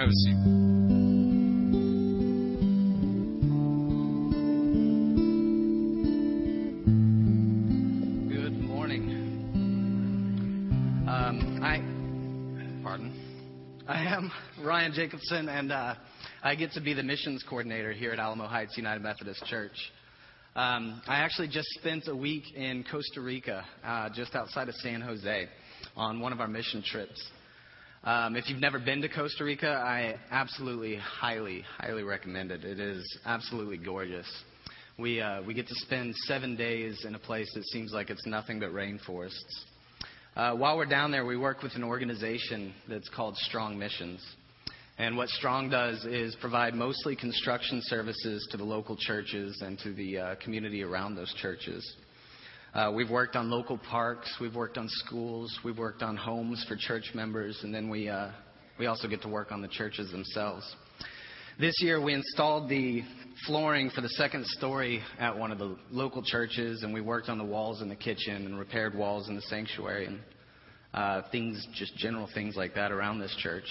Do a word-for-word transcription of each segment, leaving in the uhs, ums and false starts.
Have a seat. Ryan Jacobson, and uh, I get to be the missions coordinator here at Alamo Heights United Methodist Church. Um, I actually just spent a week in Costa Rica, uh, just outside of San Jose, on one of our mission trips. Um, if you've never been to Costa Rica, I absolutely, highly, highly recommend it. It is absolutely gorgeous. We uh, we get to spend seven days in a place that seems like it's nothing but rainforests. Uh, while we're down there, we work with an organization that's called Strong Missions. And what Strong does is provide mostly construction services to the local churches and to the uh, community around those churches. Uh, we've worked on local parks, we've worked on schools, we've worked on homes for church members, and then we uh, we also get to work on the churches themselves. This year we installed the flooring for the second story at one of the local churches, and we worked on the walls in the kitchen and repaired walls in the sanctuary and uh, things, just general things like that around this church.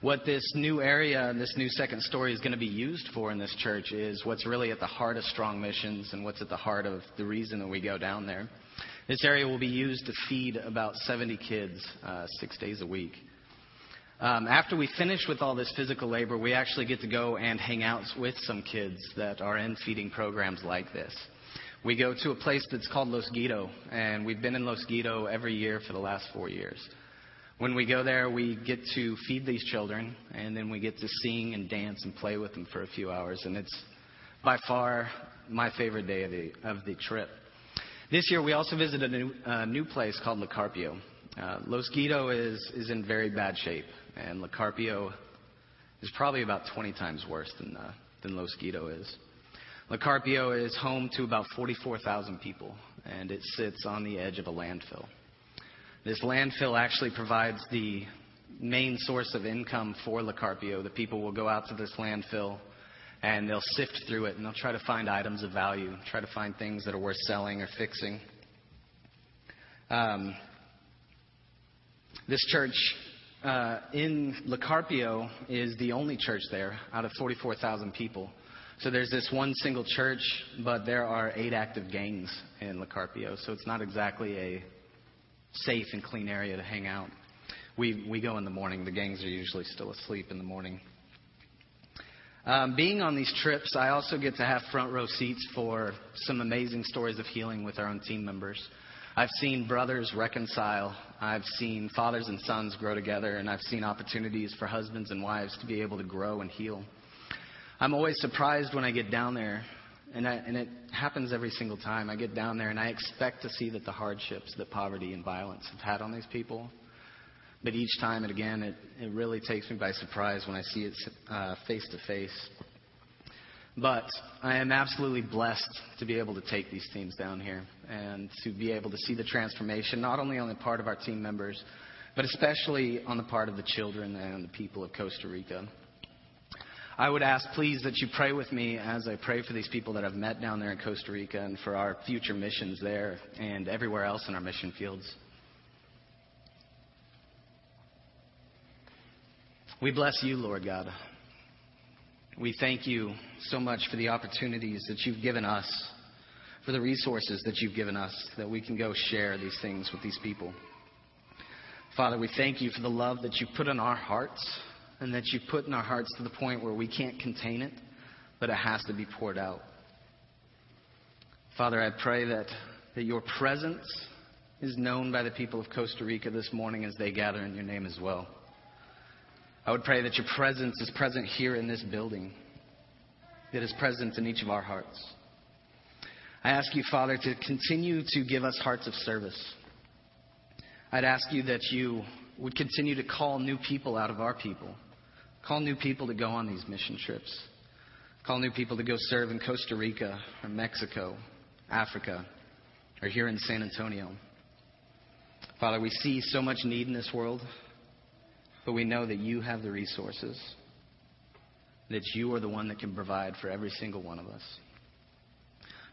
What this new area and this new second story is going to be used for in this church is what's really at the heart of Strong Missions and what's at the heart of the reason that we go down there. This area will be used to feed about seventy kids uh, six days a week. Um, after we finish with all this physical labor, we actually get to go and hang out with some kids that are in feeding programs like this. We go to a place that's called Los Guido, and we've been in Los Guido every year for the last four years. When we go there, we get to feed these children, and then we get to sing and dance and play with them for a few hours, and it's by far my favorite day of the of the trip. This year, we also visited a new, uh, new place called La Carpio. Uh, Los Guido is, is in very bad shape, and La Carpio is probably about twenty times worse than, uh, than Los Guido is. La Carpio is home to about forty-four thousand people, and it sits on the edge of a landfill. This landfill actually provides the main source of income for La Carpio. The people will go out to this landfill, and they'll sift through it, and they'll try to find items of value, try to find things that are worth selling or fixing. Um, this church uh, in La Carpio is the only church there out of forty-four thousand people. So there's this one single church, but there are eight active gangs in La Carpio, so it's not exactly a safe and clean area to hang out. We we go in the morning. The gangs are usually still asleep in the morning. Um, being on these trips, I also get to have front row seats for some amazing stories of healing with our own team members. I've seen brothers reconcile. I've seen fathers and sons grow together, and I've seen opportunities for husbands and wives to be able to grow and heal. I'm always surprised when I get down there. And, I, and it happens every single time. I get down there and I expect to see that the hardships that poverty and violence have had on these people. But each time and again, it, it really takes me by surprise when I see it uh, face to face. But I am absolutely blessed to be able to take these teams down here and to be able to see the transformation, not only on the part of our team members, but especially on the part of the children and the people of Costa Rica. I would ask, please, that you pray with me as I pray for these people that I've met down there in Costa Rica and for our future missions there and everywhere else in our mission fields. We bless you, Lord God. We thank you so much for the opportunities that you've given us, for the resources that you've given us, that we can go share these things with these people. Father, we thank you for the love that you put in our hearts, and that you put in our hearts to the point where we can't contain it, but it has to be poured out. Father, I pray that, that your presence is known by the people of Costa Rica this morning as they gather in your name as well. I would pray that your presence is present here in this building, that is present in each of our hearts. I ask you, Father, to continue to give us hearts of service. I'd ask you that you would continue to call new people out of our people. Call new people to go on these mission trips. Call new people to go serve in Costa Rica or Mexico, Africa, or here in San Antonio. Father, we see so much need in this world, but we know that you have the resources, that you are the one that can provide for every single one of us.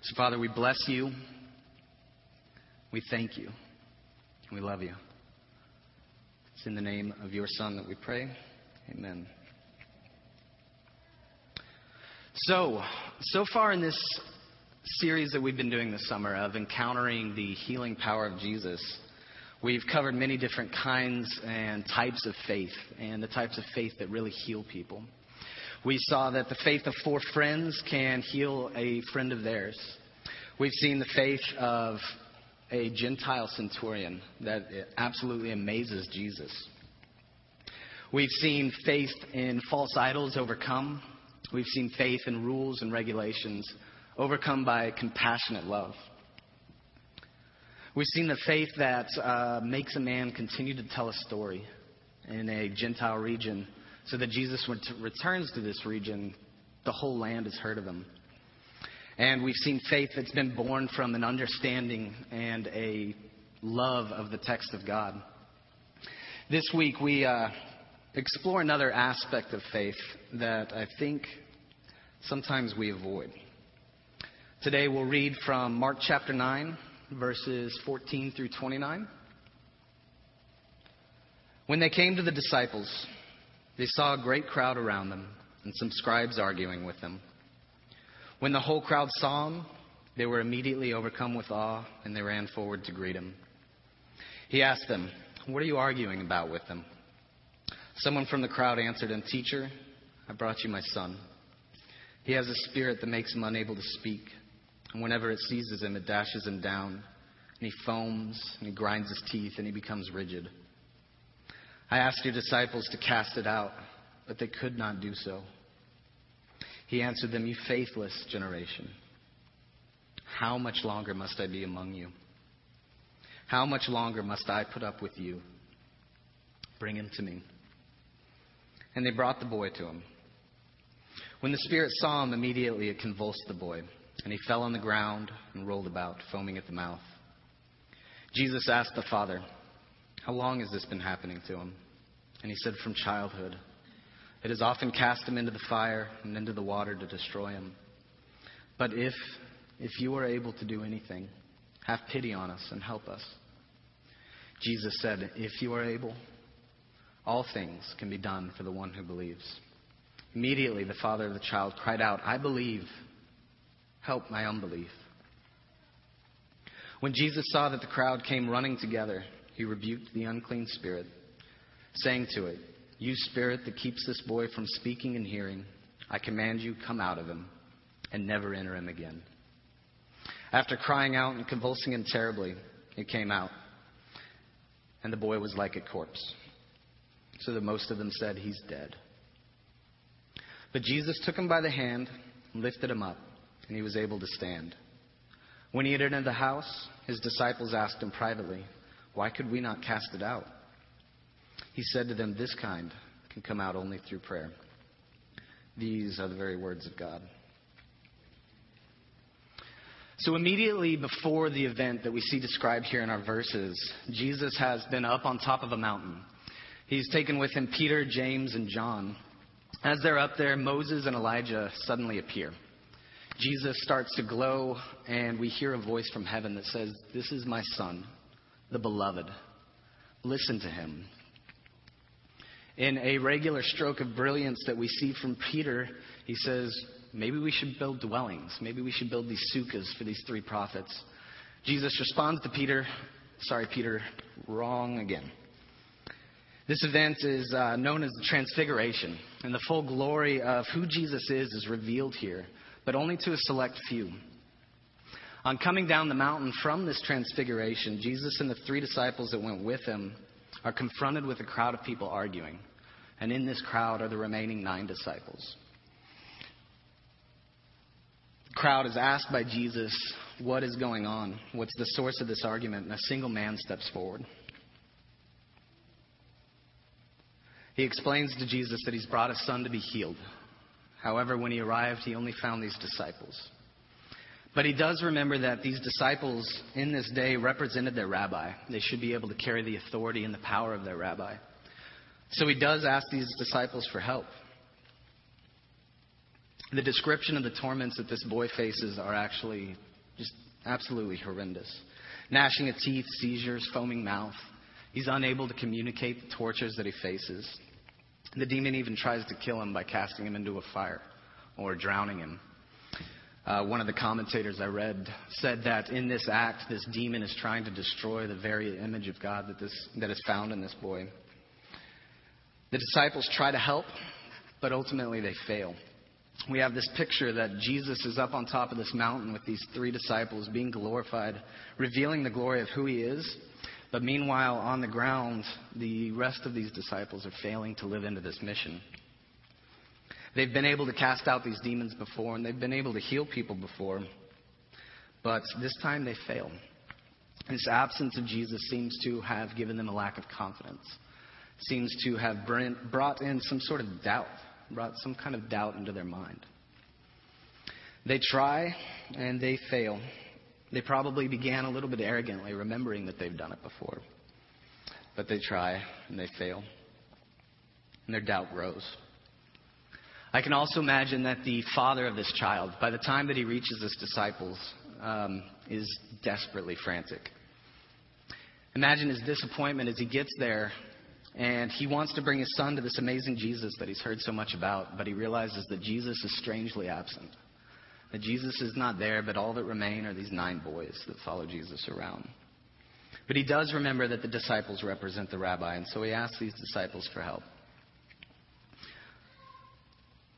So, Father, we bless you. We thank you. We love you. It's in the name of your Son that we pray. Amen. So, so far in this series that we've been doing this summer of encountering the healing power of Jesus, we've covered many different kinds and types of faith, and the types of faith that really heal people. We saw that the faith of four friends can heal a friend of theirs. We've seen the faith of a Gentile centurion that absolutely amazes Jesus. We've seen faith in false idols overcome. We've seen faith in rules and regulations overcome by compassionate love. We've seen the faith that uh, makes a man continue to tell a story in a Gentile region so that Jesus, when t- returns to this region, the whole land has heard of him. And we've seen faith that's been born from an understanding and a love of the text of God. This week we uh, explore another aspect of faith that I think sometimes we avoid. Today we'll read from Mark chapter nine, verses fourteen through twenty-nine. When they came to the disciples, they saw a great crowd around them and some scribes arguing with them. When the whole crowd saw him, they were immediately overcome with awe, and they ran forward to greet him. He asked them, "What are you arguing about with them?" Someone from the crowd answered him, "Teacher, I brought you my son. He has a spirit that makes him unable to speak, and whenever it seizes him, it dashes him down, and he foams, and he grinds his teeth, and he becomes rigid. I asked your disciples to cast it out, but they could not do so." He answered them, "You faithless generation, how much longer must I be among you? How much longer must I put up with you? Bring him to me." And they brought the boy to him. When the spirit saw him, immediately it convulsed the boy, and he fell on the ground and rolled about, foaming at the mouth. Jesus asked the father, "How long has this been happening to him?" And he said, "From childhood. It has often cast him into the fire and into the water to destroy him. But if, if you are able to do anything, have pity on us and help us." Jesus said, "If you are able, all things can be done for the one who believes." Immediately the father of the child cried out, "I believe, help my unbelief." When Jesus saw that the crowd came running together, he rebuked the unclean spirit, saying to it, "You spirit that keeps this boy from speaking and hearing, I command you, come out of him and never enter him again." After crying out and convulsing him terribly, it came out, and the boy was like a corpse, so that most of them said, "He's dead." But Jesus took him by the hand and lifted him up, and he was able to stand. When he entered into the house, his disciples asked him privately, "Why could we not cast it out?" He said to them, "This kind can come out only through prayer." These are the very words of God. So immediately before the event that we see described here in our verses, Jesus has been up on top of a mountain. He's taken with him Peter, James, and John. As they're up there, Moses and Elijah suddenly appear. Jesus starts to glow, and we hear a voice from heaven that says, "This is my son, the beloved. Listen to him." In a regular stroke of brilliance that we see from Peter, he says, "Maybe we should build dwellings. Maybe we should build these sukkahs for these three prophets." Jesus responds to Peter, "Sorry, Peter, wrong again." This event is uh, known as the Transfiguration, and the full glory of who Jesus is is revealed here, but only to a select few. On coming down the mountain from this Transfiguration, Jesus and the three disciples that went with him are confronted with a crowd of people arguing. And in this crowd are the remaining nine disciples. The crowd is asked by Jesus, "What is going on? What's the source of this argument?" And a single man steps forward. He explains to Jesus that he's brought his son to be healed. However, when he arrived, he only found these disciples. But he does remember that these disciples in this day represented their rabbi. They should be able to carry the authority and the power of their rabbi. So he does ask these disciples for help. The description of the torments that this boy faces are actually just absolutely horrendous. Gnashing of teeth, seizures, foaming mouth. He's unable to communicate the tortures that he faces. The demon even tries to kill him by casting him into a fire, or drowning him. Uh, one of the commentators I read said that in this act, this demon is trying to destroy the very image of God that this that is found in this boy. The disciples try to help, but ultimately they fail. We have this picture that Jesus is up on top of this mountain with these three disciples being glorified, revealing the glory of who he is. But meanwhile, on the ground, the rest of these disciples are failing to live into this mission. They've been able to cast out these demons before, and they've been able to heal people before. But this time they fail. This absence of Jesus seems to have given them a lack of confidence, seems to have brought in some sort of doubt, brought some kind of doubt into their mind. They try and they fail. They probably began a little bit arrogantly, remembering that they've done it before. But they try and they fail. And their doubt grows. I can also imagine that the father of this child, by the time that he reaches his disciples, um, is desperately frantic. Imagine his disappointment as he gets there, and he wants to bring his son to this amazing Jesus that he's heard so much about, but he realizes that Jesus is strangely absent, that Jesus is not there, but all that remain are these nine boys that follow Jesus around. But he does remember that the disciples represent the rabbi, and so he asks these disciples for help.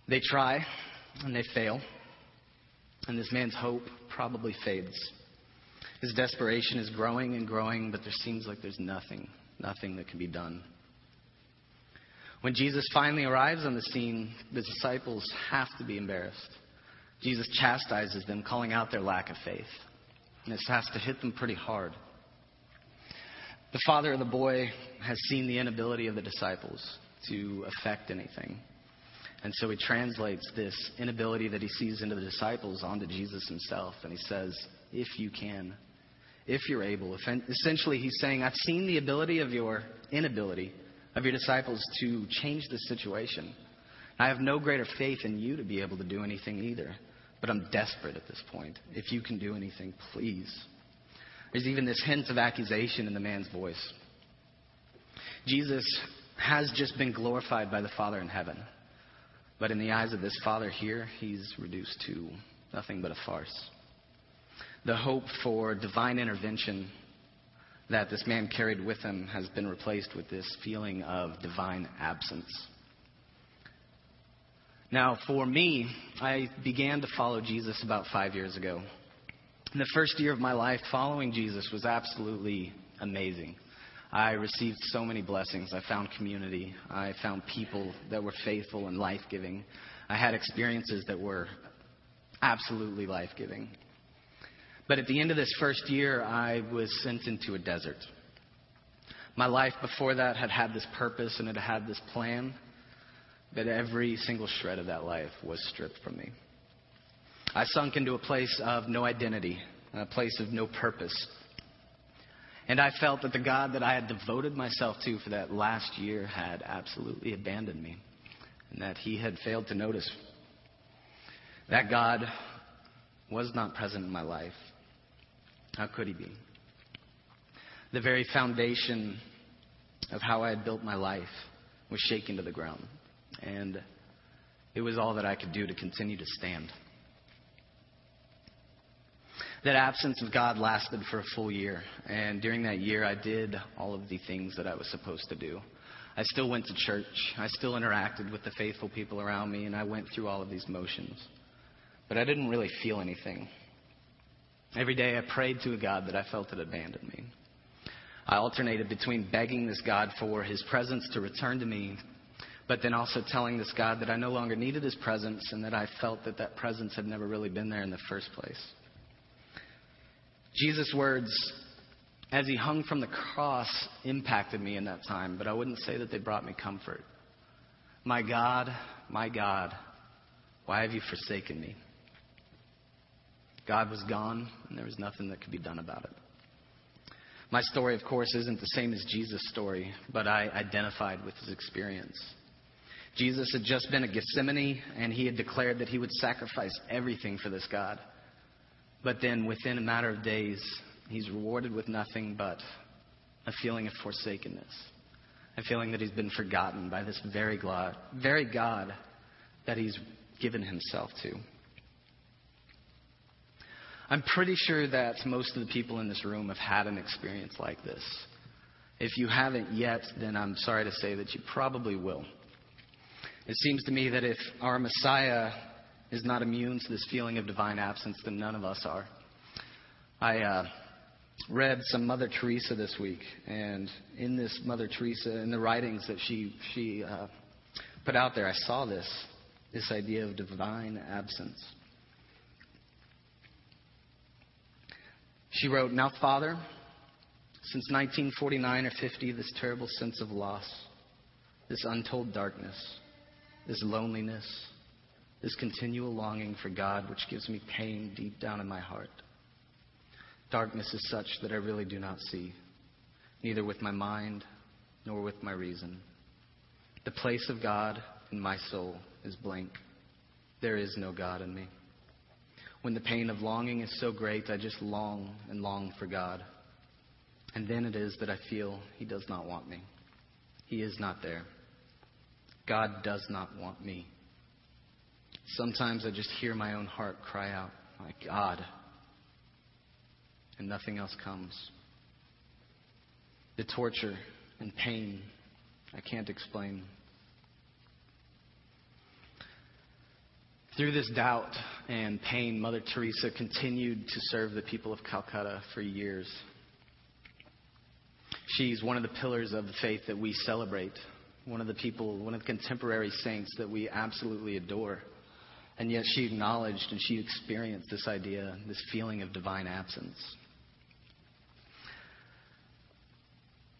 They try, and they fail, and this man's hope probably fades. His desperation is growing and growing, but there seems like there's nothing, nothing that can be done. When Jesus finally arrives on the scene, the disciples have to be embarrassed. Jesus chastises them, calling out their lack of faith, and this has to hit them pretty hard. The father of the boy has seen the inability of the disciples to affect anything. And so he translates this inability that he sees into the disciples onto Jesus himself. And he says, if you can, if you're able. Essentially, he's saying, I've seen the ability of your inability, of your disciples, to change this situation. I have no greater faith in you to be able to do anything either. But I'm desperate at this point. If you can do anything, please. There's even this hint of accusation in the man's voice. Jesus has just been glorified by the Father in heaven. But in the eyes of this father here, he's reduced to nothing but a farce. The hope for divine intervention that this man carried with him has been replaced with this feeling of divine absence. Now, for me, I began to follow Jesus about five years ago. In the first year of my life, following Jesus was absolutely amazing. I received so many blessings. I found community. I found people that were faithful and life-giving. I had experiences that were absolutely life-giving. But at the end of this first year, I was sent into a desert. My life before that had had this purpose and it had this plan, but every single shred of that life was stripped from me. I sunk into a place of no identity, a place of no purpose. And I felt that the God that I had devoted myself to for that last year had absolutely abandoned me, and that he had failed to notice. That God was not present in my life. How could he be? The very foundation of how I had built my life was shaken to the ground, and it was all that I could do to continue to stand. That absence of God lasted for a full year, and during that year, I did all of the things that I was supposed to do. I still went to church, I still interacted with the faithful people around me, and I went through all of these motions. But I didn't really feel anything. Every day I prayed to a God that I felt had abandoned me. I alternated between begging this God for his presence to return to me, but then also telling this God that I no longer needed his presence and that I felt that that presence had never really been there in the first place. Jesus' words, as he hung from the cross, impacted me in that time, but I wouldn't say that they brought me comfort. My God, my God, why have you forsaken me? God was gone, and there was nothing that could be done about it. My story, of course, isn't the same as Jesus' story, but I identified with his experience. Jesus had just been at Gethsemane, and he had declared that he would sacrifice everything for this God. But then within a matter of days, he's rewarded with nothing but a feeling of forsakenness, a feeling that he's been forgotten by this very God, very God that he's given himself to. I'm pretty sure that most of the people in this room have had an experience like this. If you haven't yet, then I'm sorry to say that you probably will. It seems to me that if our Messiah is not immune to this feeling of divine absence, then none of us are. I uh, read some Mother Teresa this week, and in this Mother Teresa, in the writings that she she uh, put out there, I saw this, this idea of divine absence. She wrote, "Now, Father, since nineteen forty-nine or fifty, this terrible sense of loss, this untold darkness, this loneliness, this continual longing for God, which gives me pain deep down in my heart. Darkness is such that I really do not see, neither with my mind nor with my reason. The place of God in my soul is blank. There is no God in me. When the pain of longing is so great, I just long and long for God. And then it is that I feel he does not want me. He is not there. God does not want me. Sometimes I just hear my own heart cry out, 'My God,' and nothing else comes. The torture and pain I can't explain." Through this doubt and pain, Mother Teresa continued to serve the people of Calcutta for years. She's one of the pillars of the faith that we celebrate. One of the people, one of the contemporary saints that we absolutely adore. And yet she acknowledged and she experienced this idea, this feeling of divine absence.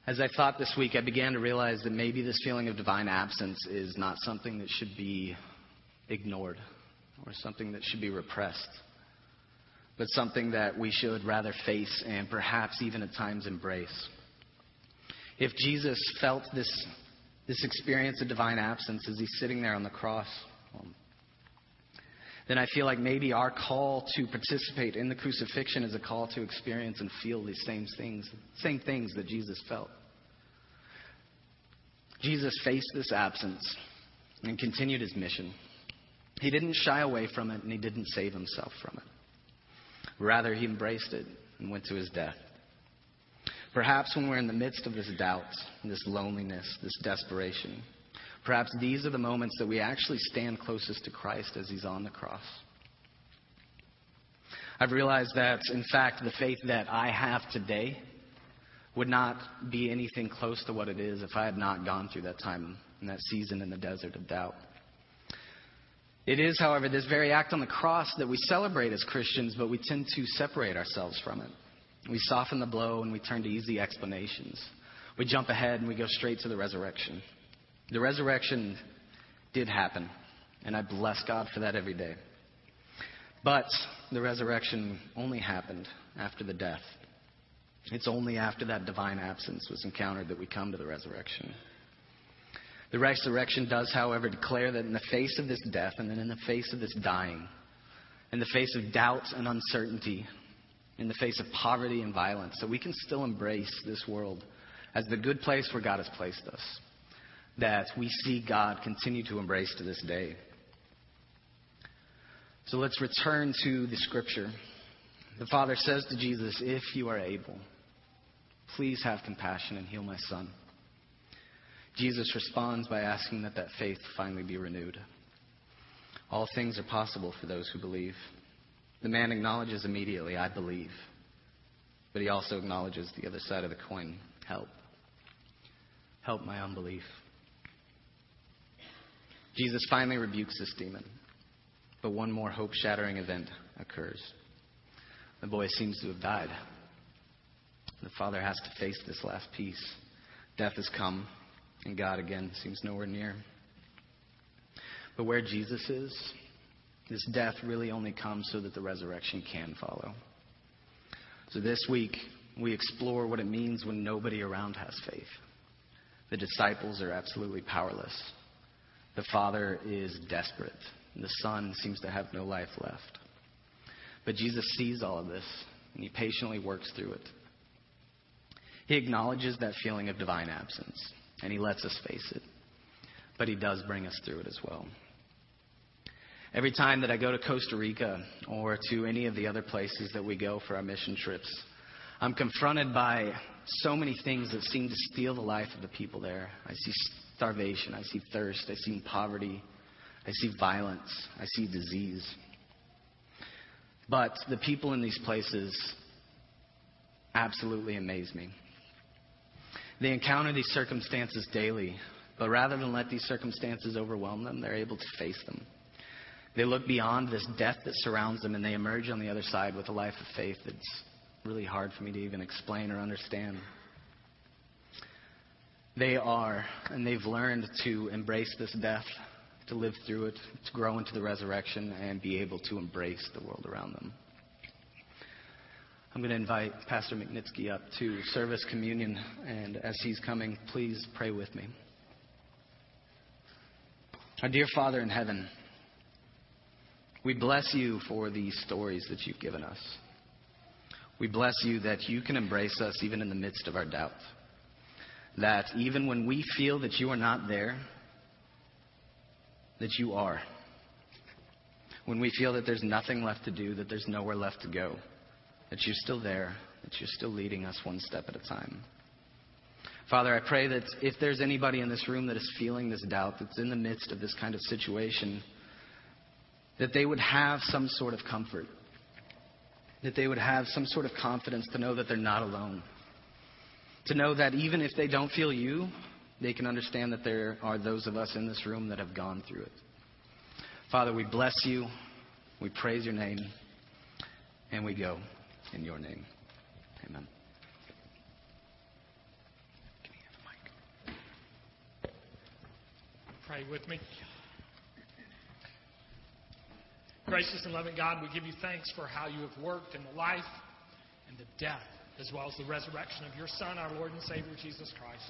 As I thought this week, I began to realize that maybe this feeling of divine absence is not something that should be ignored or something that should be repressed, but something that we should rather face and perhaps even at times embrace. If Jesus felt this This experience of divine absence as he's sitting there on the cross, um, then I feel like maybe our call to participate in the crucifixion is a call to experience and feel these same things, same things that Jesus felt. Jesus faced this absence and continued his mission. He didn't shy away from it, and he didn't save himself from it. Rather, he embraced it and went to his death. Perhaps when we're in the midst of this doubt, this loneliness, this desperation, perhaps these are the moments that we actually stand closest to Christ as he's on the cross. I've realized that, in fact, the faith that I have today would not be anything close to what it is if I had not gone through that time and that season in the desert of doubt. It is, however, this very act on the cross that we celebrate as Christians, but we tend to separate ourselves from it. We soften the blow and we turn to easy explanations. We jump ahead and we go straight to the resurrection. The resurrection did happen, and I bless God for that every day. But the resurrection only happened after the death. It's only after that divine absence was encountered that we come to the resurrection. The resurrection does, however, declare that in the face of this death and then in the face of this dying, in the face of doubt and uncertainty, in the face of poverty and violence, that we can still embrace this world as the good place where God has placed us, that we see God continue to embrace to this day. So let's return to the scripture. The Father says to Jesus, "If you are able, please have compassion and heal my son." Jesus responds by asking that that faith finally be renewed. All things are possible for those who believe. The man acknowledges immediately, "I believe." But he also acknowledges the other side of the coin, "Help. Help my unbelief." Jesus finally rebukes this demon. But one more hope-shattering event occurs. The boy seems to have died. The father has to face this last piece. Death has come, and God again seems nowhere near. But where Jesus is, this death really only comes so that the resurrection can follow. So this week, we explore what it means when nobody around has faith. The disciples are absolutely powerless. The Father is desperate. The Son seems to have no life left. But Jesus sees all of this, and he patiently works through it. He acknowledges that feeling of divine absence, and he lets us face it. But he does bring us through it as well. Every time that I go to Costa Rica or to any of the other places that we go for our mission trips, I'm confronted by so many things that seem to steal the life of the people there. I see starvation, I see thirst, I see poverty, I see violence, I see disease. But the people in these places absolutely amaze me. They encounter these circumstances daily, but rather than let these circumstances overwhelm them, they're able to face them. They look beyond this death that surrounds them, and they emerge on the other side with a life of faith that's really hard for me to even explain or understand. They are, and they've learned to embrace this death, to live through it, to grow into the resurrection, and be able to embrace the world around them. I'm going to invite Pastor McNitsky up to service communion, and as he's coming, please pray with me. Our dear Father in heaven, we bless you for these stories that you've given us. We bless you that you can embrace us even in the midst of our doubt. That even when we feel that you are not there, that you are. When we feel that there's nothing left to do, that there's nowhere left to go, that you're still there, that you're still leading us one step at a time. Father, I pray that if there's anybody in this room that is feeling this doubt, that's in the midst of this kind of situation, that they would have some sort of comfort, that they would have some sort of confidence to know that they're not alone, to know that even if they don't feel you, they can understand that there are those of us in this room that have gone through it. Father, we bless you, we praise your name, and we go in your name. Amen. Can you have a mic? Pray with me. Gracious and loving God, we give you thanks for how you have worked in the life and the death, as well as the resurrection of your Son, our Lord and Savior, Jesus Christ.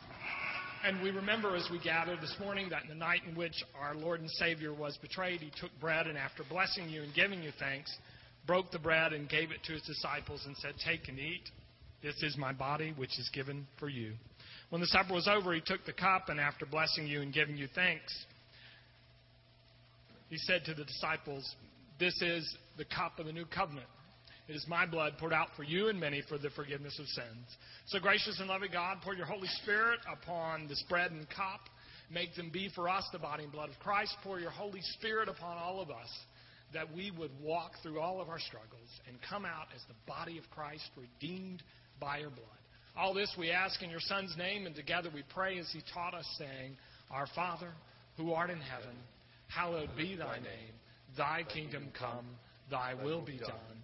And we remember as we gather this morning that in the night in which our Lord and Savior was betrayed, he took bread and after blessing you and giving you thanks, broke the bread and gave it to his disciples and said, "Take and eat. This is my body, which is given for you." When the supper was over, he took the cup and after blessing you and giving you thanks, he said to the disciples, "This is the cup of the new covenant. It is my blood poured out for you and many for the forgiveness of sins." So gracious and loving God, pour your Holy Spirit upon this bread and cup. Make them be for us the body and blood of Christ. Pour your Holy Spirit upon all of us, that we would walk through all of our struggles and come out as the body of Christ, redeemed by your blood. All this we ask in your Son's name, and together we pray as he taught us, saying, "Our Father, who art in heaven, hallowed be thy name. Thy kingdom come, thy will be done,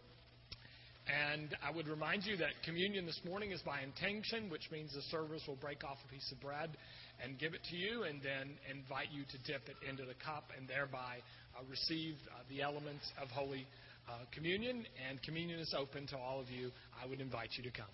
And I would remind you that communion this morning is by intention, which means the servers will break off a piece of bread and give it to you and then invite you to dip it into the cup and thereby uh, receive uh, the elements of Holy uh, Communion. And communion is open to all of you. I would invite you to come.